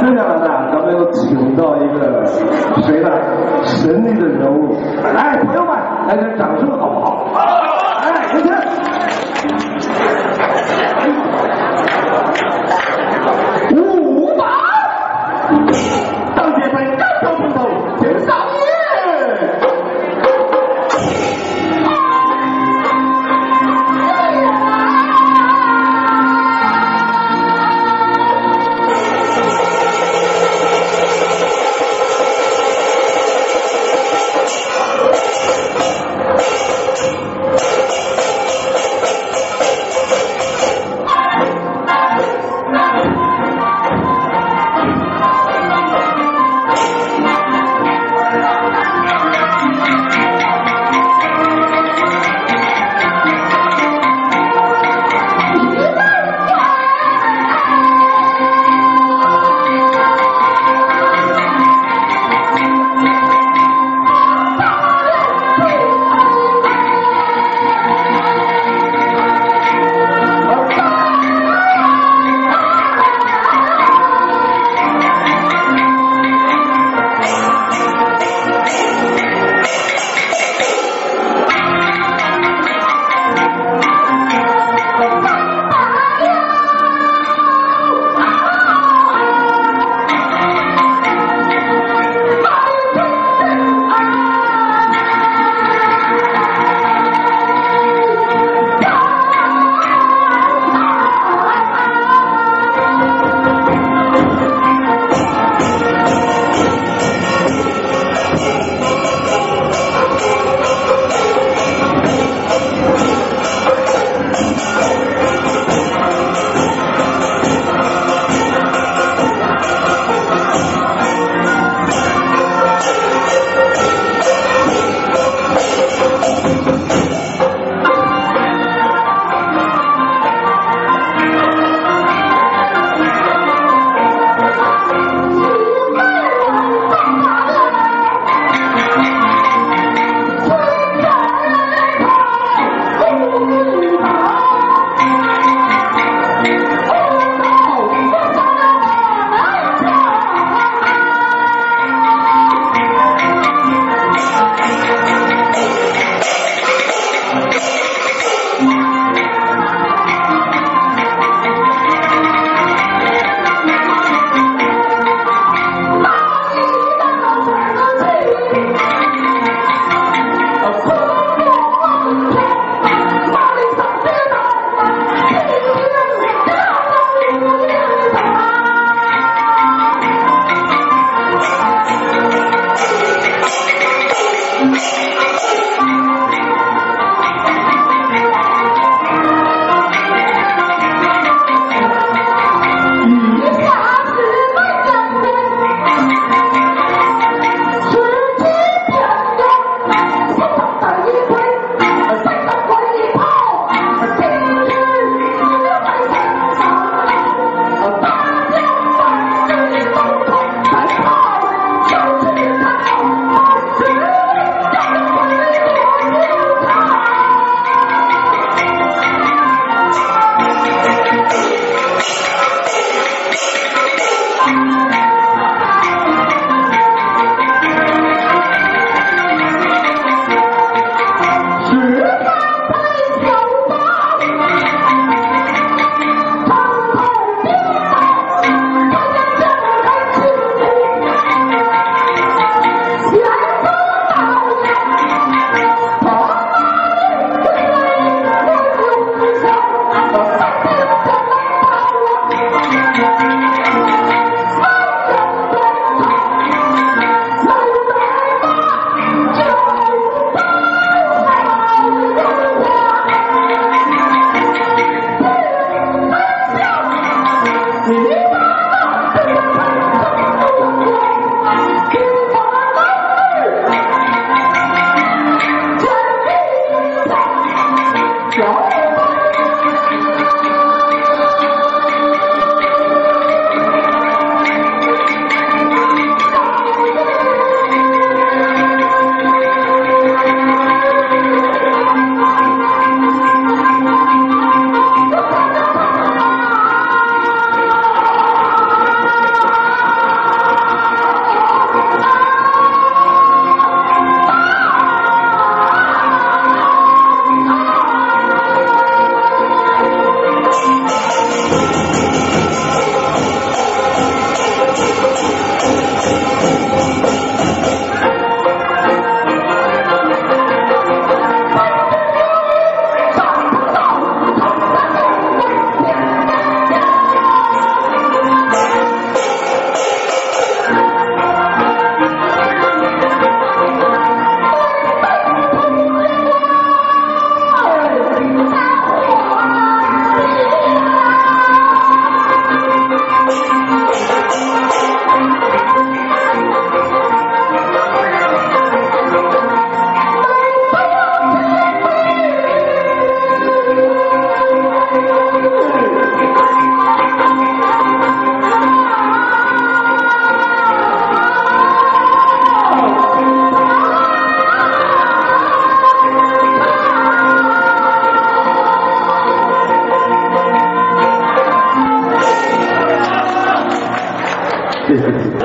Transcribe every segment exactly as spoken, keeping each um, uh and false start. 斯加拿大，咱们又请到一个谁呢？神秘的人物。哎，朋友们，来点掌声好不好？好。哎，谢谢。五马，当街拍，干头碰头，请上面。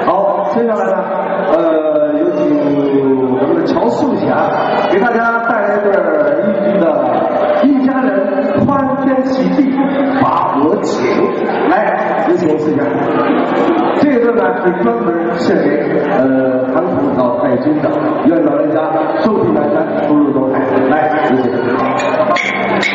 好，接下来呢，呃，有请我们的乔素霞给大家带来一段豫剧的《一家人欢天喜地把我请》。来，有请我们素霞。这个呢是专门献给呃韩红老太君的，愿老人家寿比南山，福如东海。来，有请。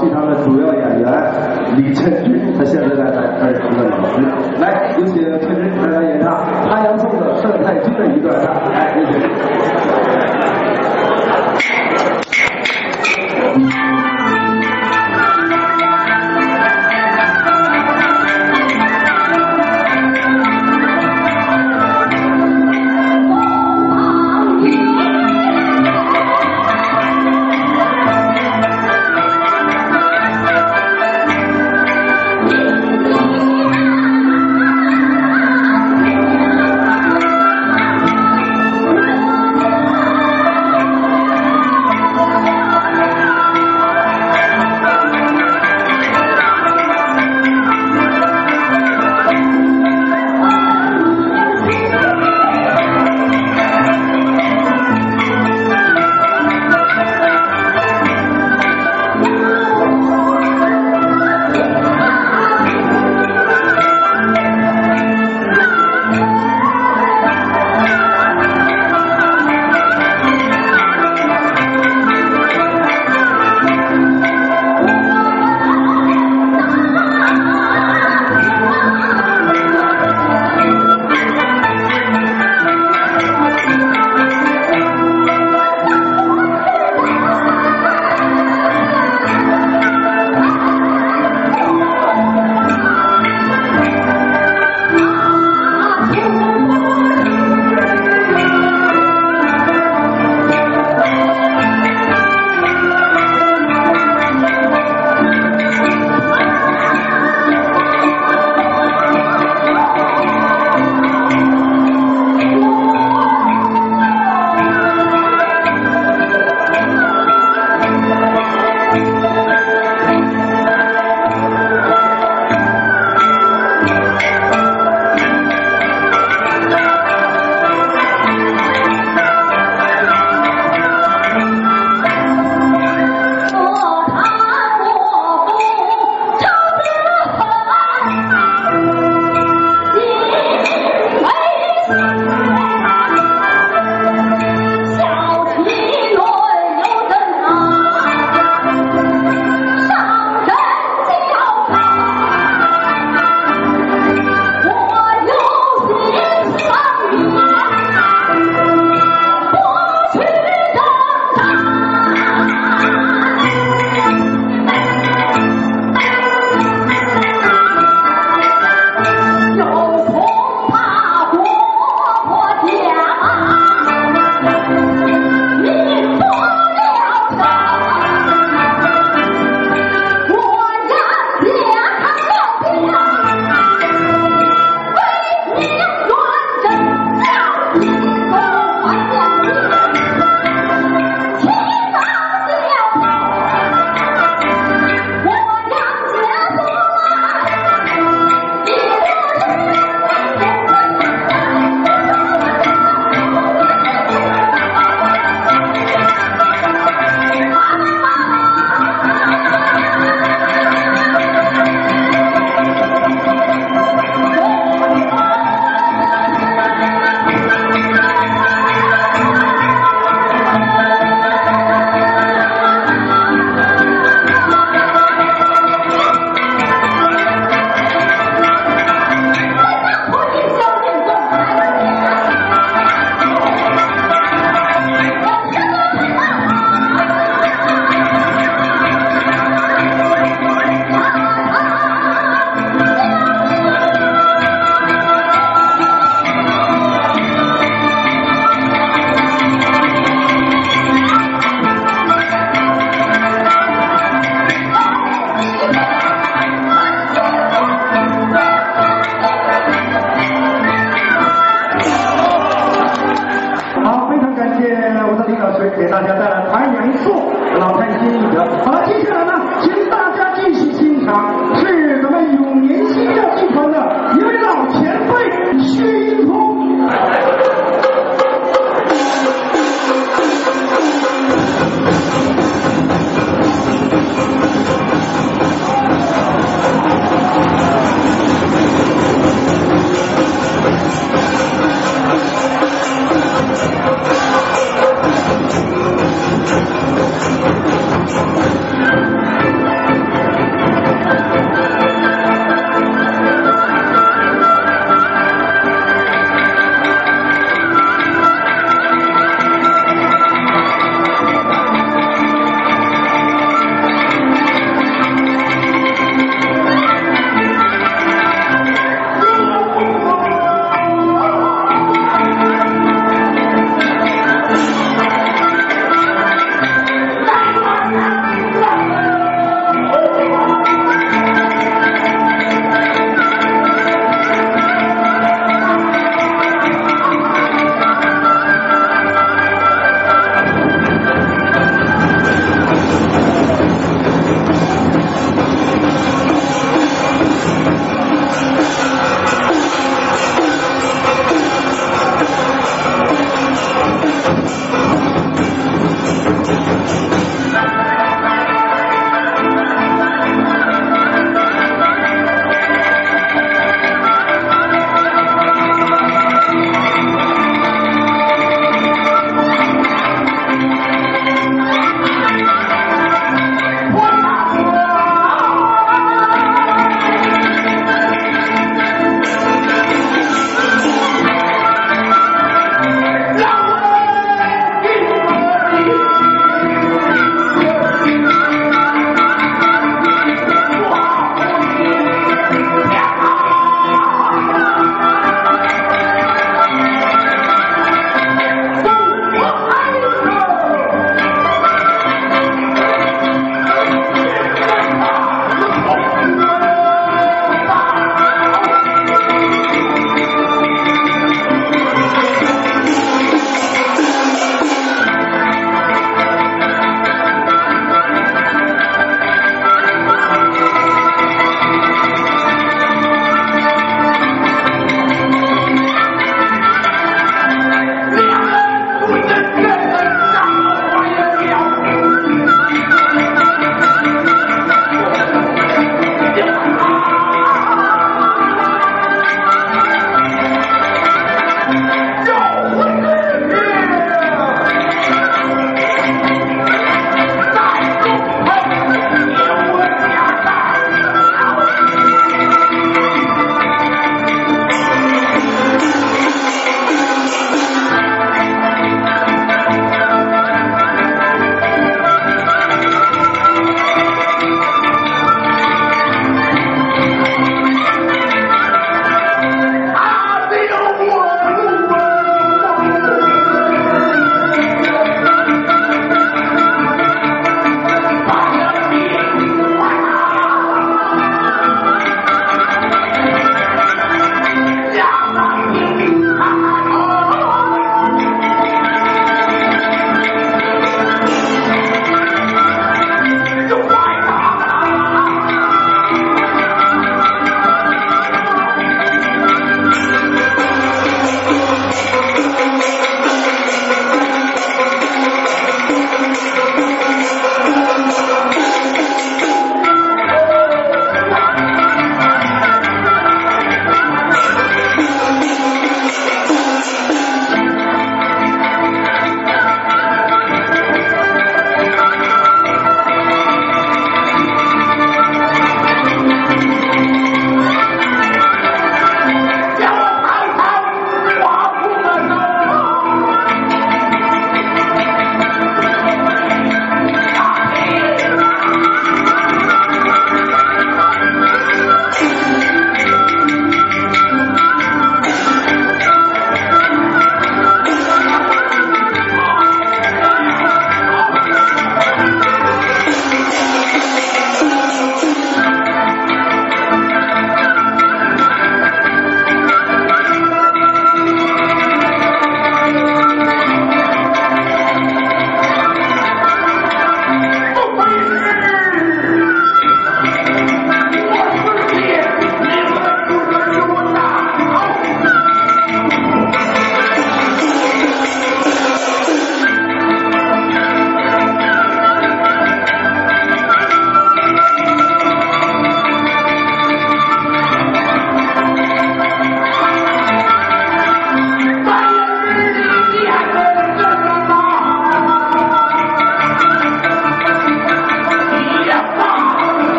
戏团的主要演员李辰军，他现在在这儿是一个老师。来，有请辰军来来演唱《阿阳颂》的《佘太君》的一段唱。来，有请。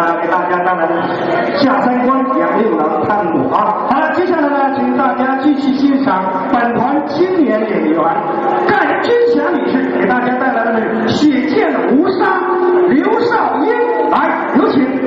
呢给大家带来下三关杨六郎探母啊。好了，接下来呢请大家继续欣赏本团青年演员干军霞女士给大家带来的《血溅无沙》刘少英，来有请。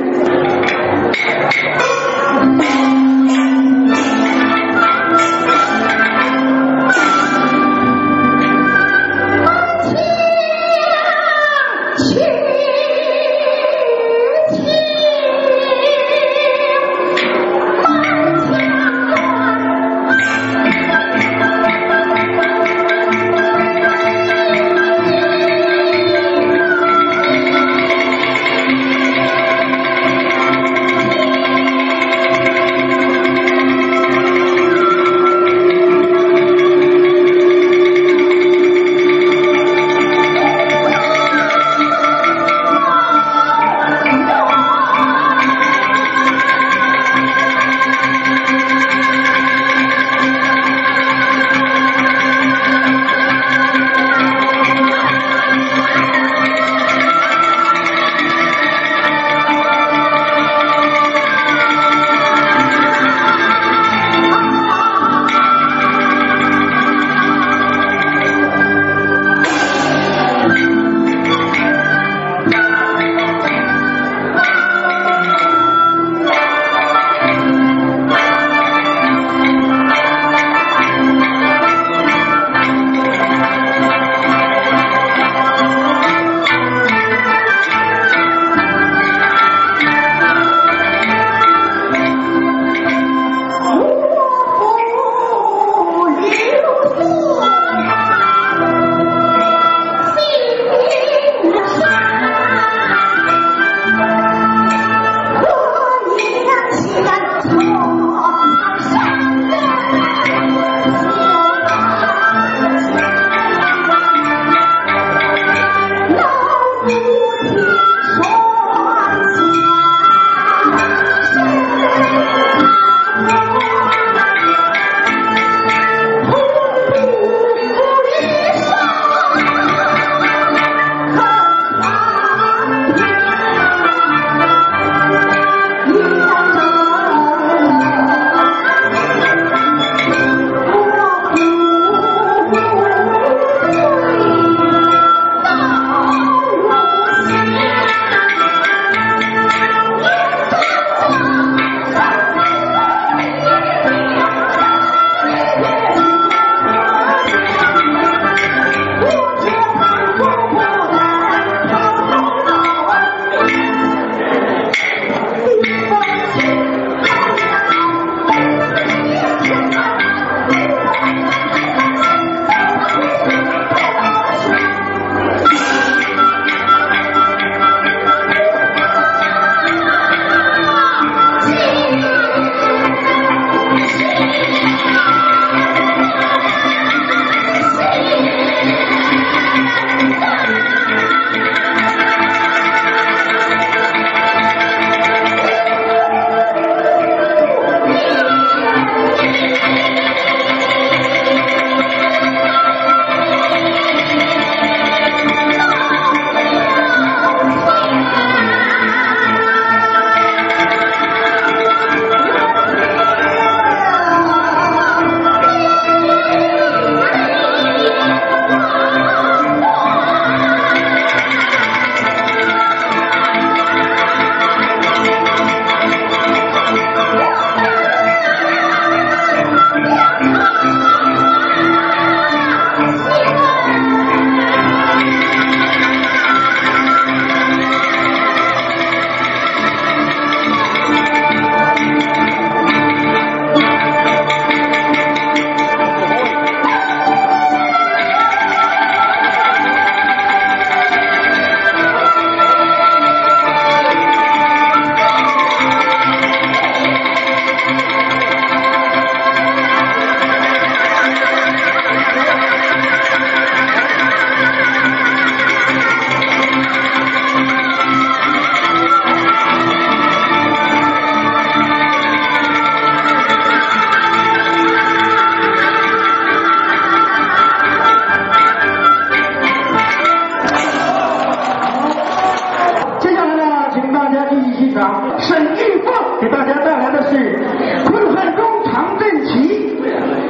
长沈玉凤给大家带来的是昆汉钟长振旗，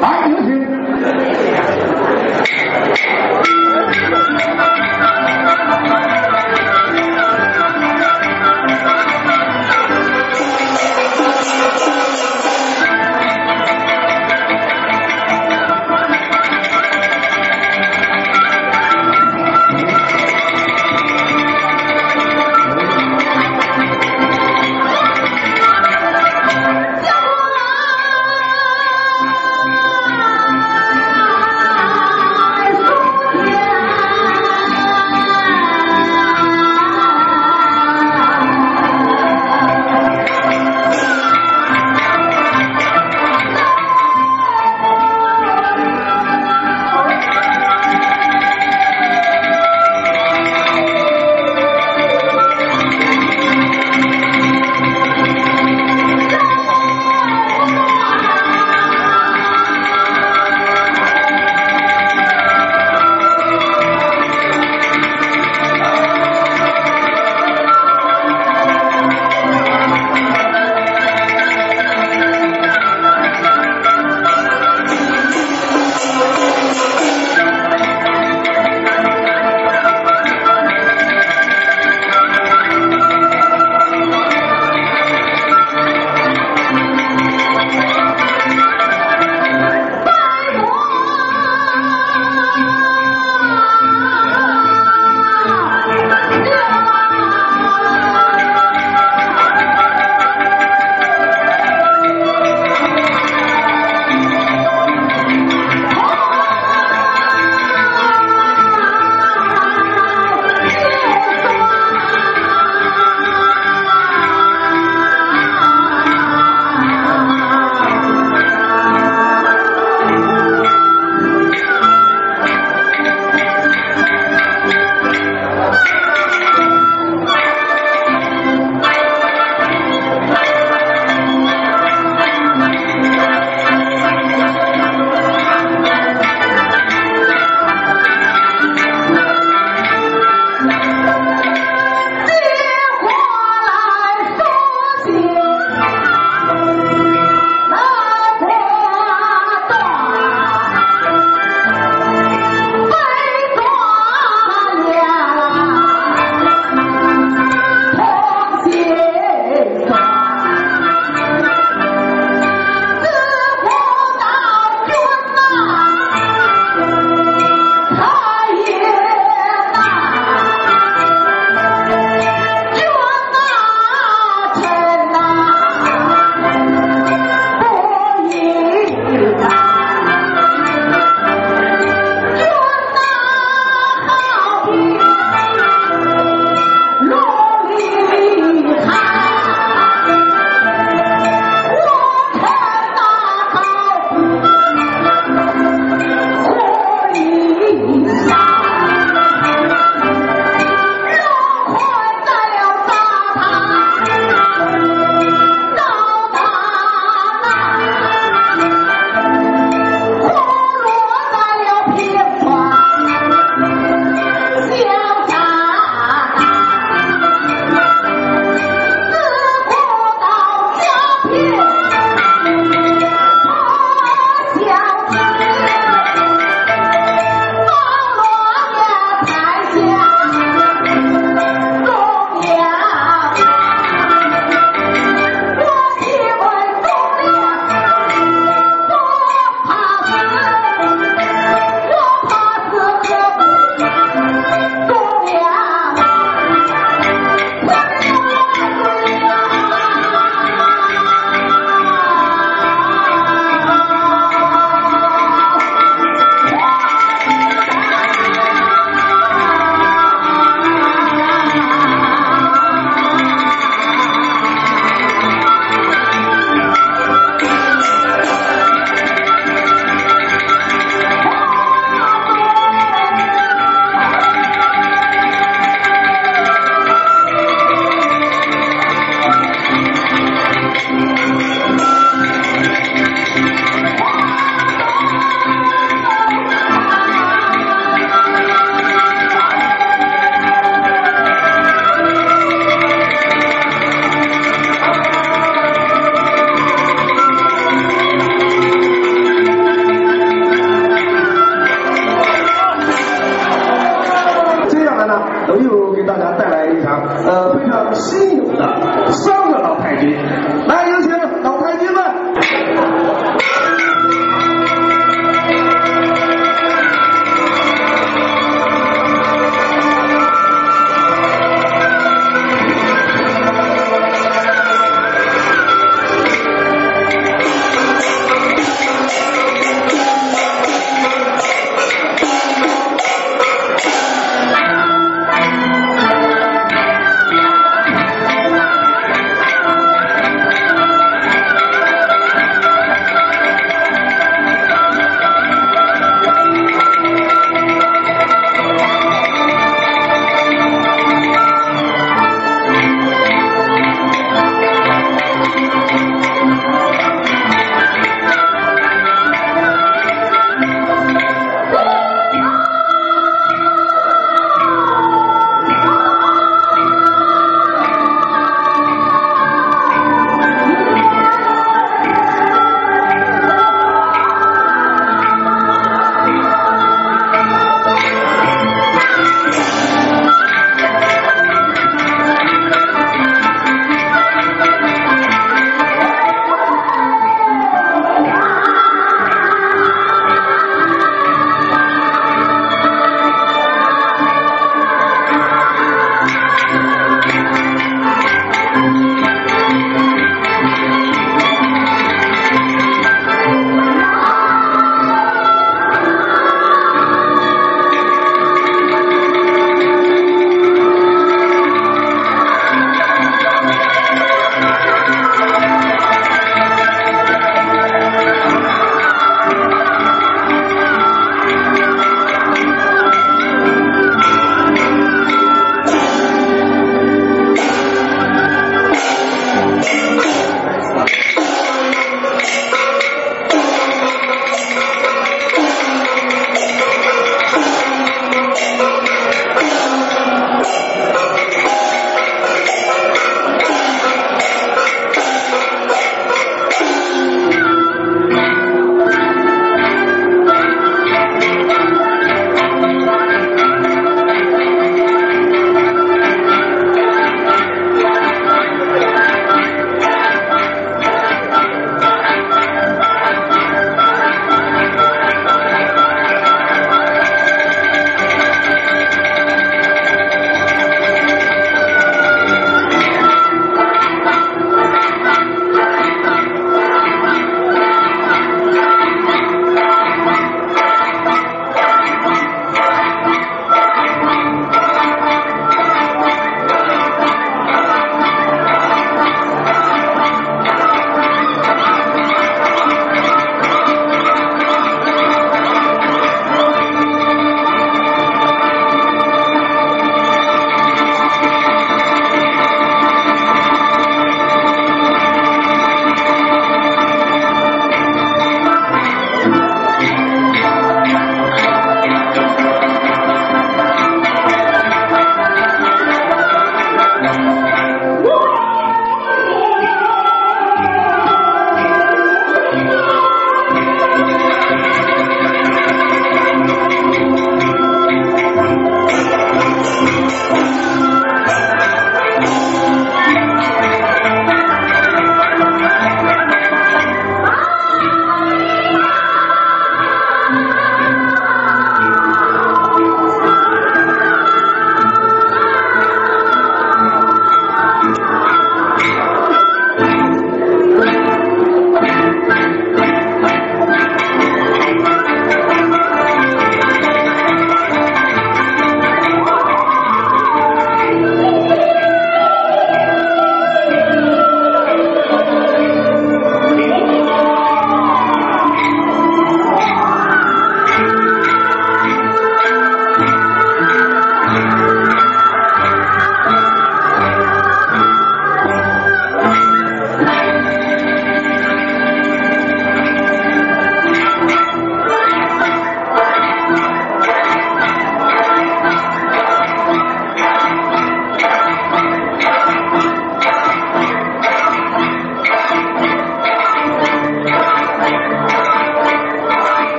来有请。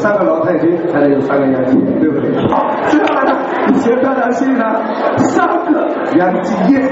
三个老太君，还得有三个杨继，对不对？好，这样呢，以前大家心里呢，三个杨继业。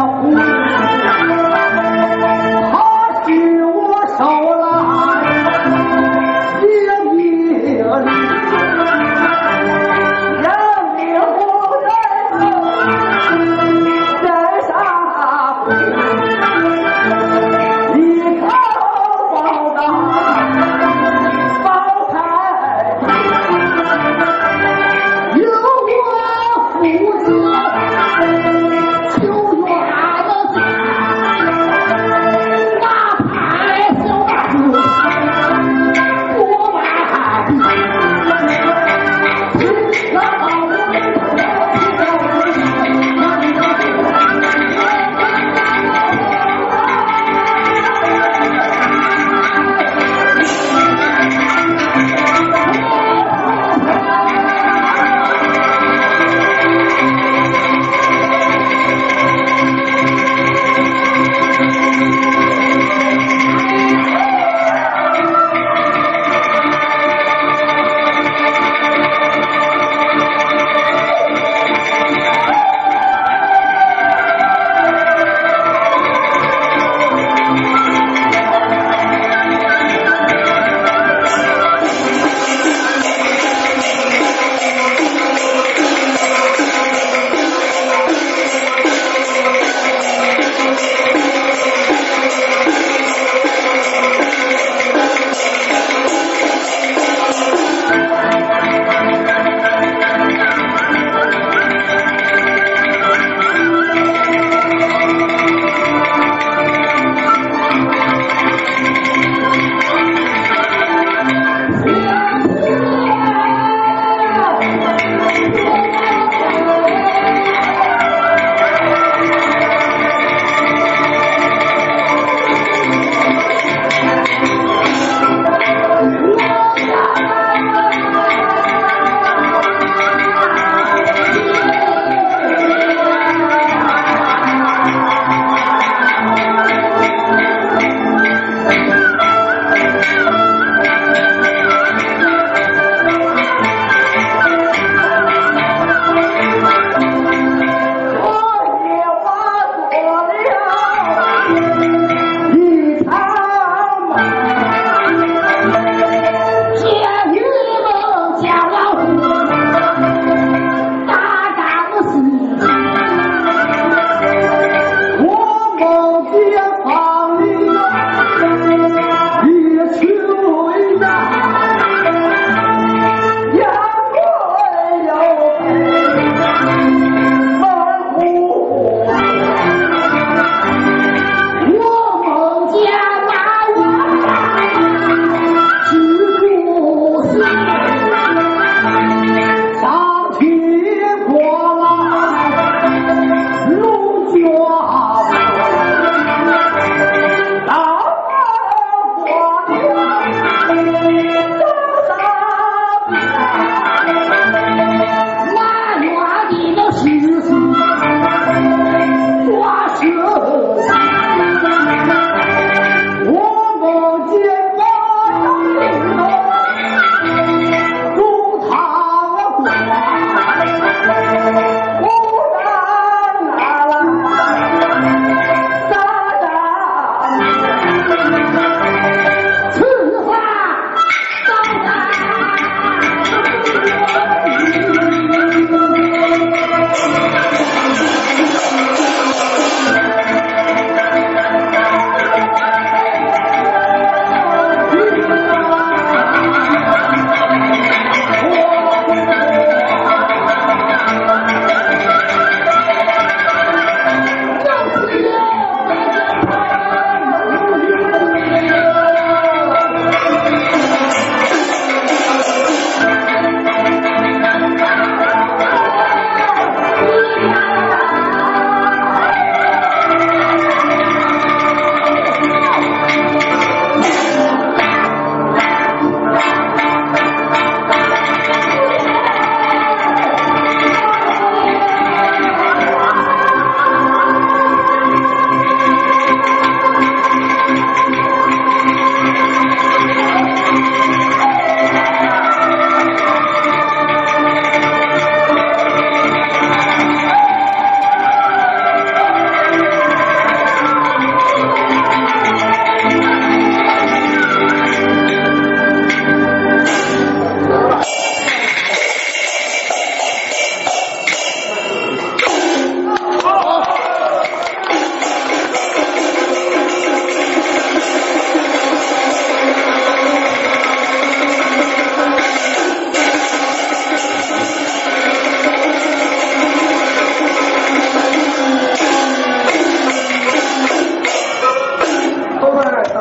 秋月的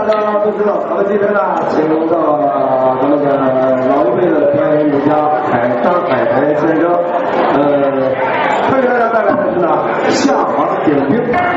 刚刚都知道，咱们今天呢，请到了咱们的老一辈的表演艺术家海张海台先生，呃，他给大家带来的是呢，夏娃点评。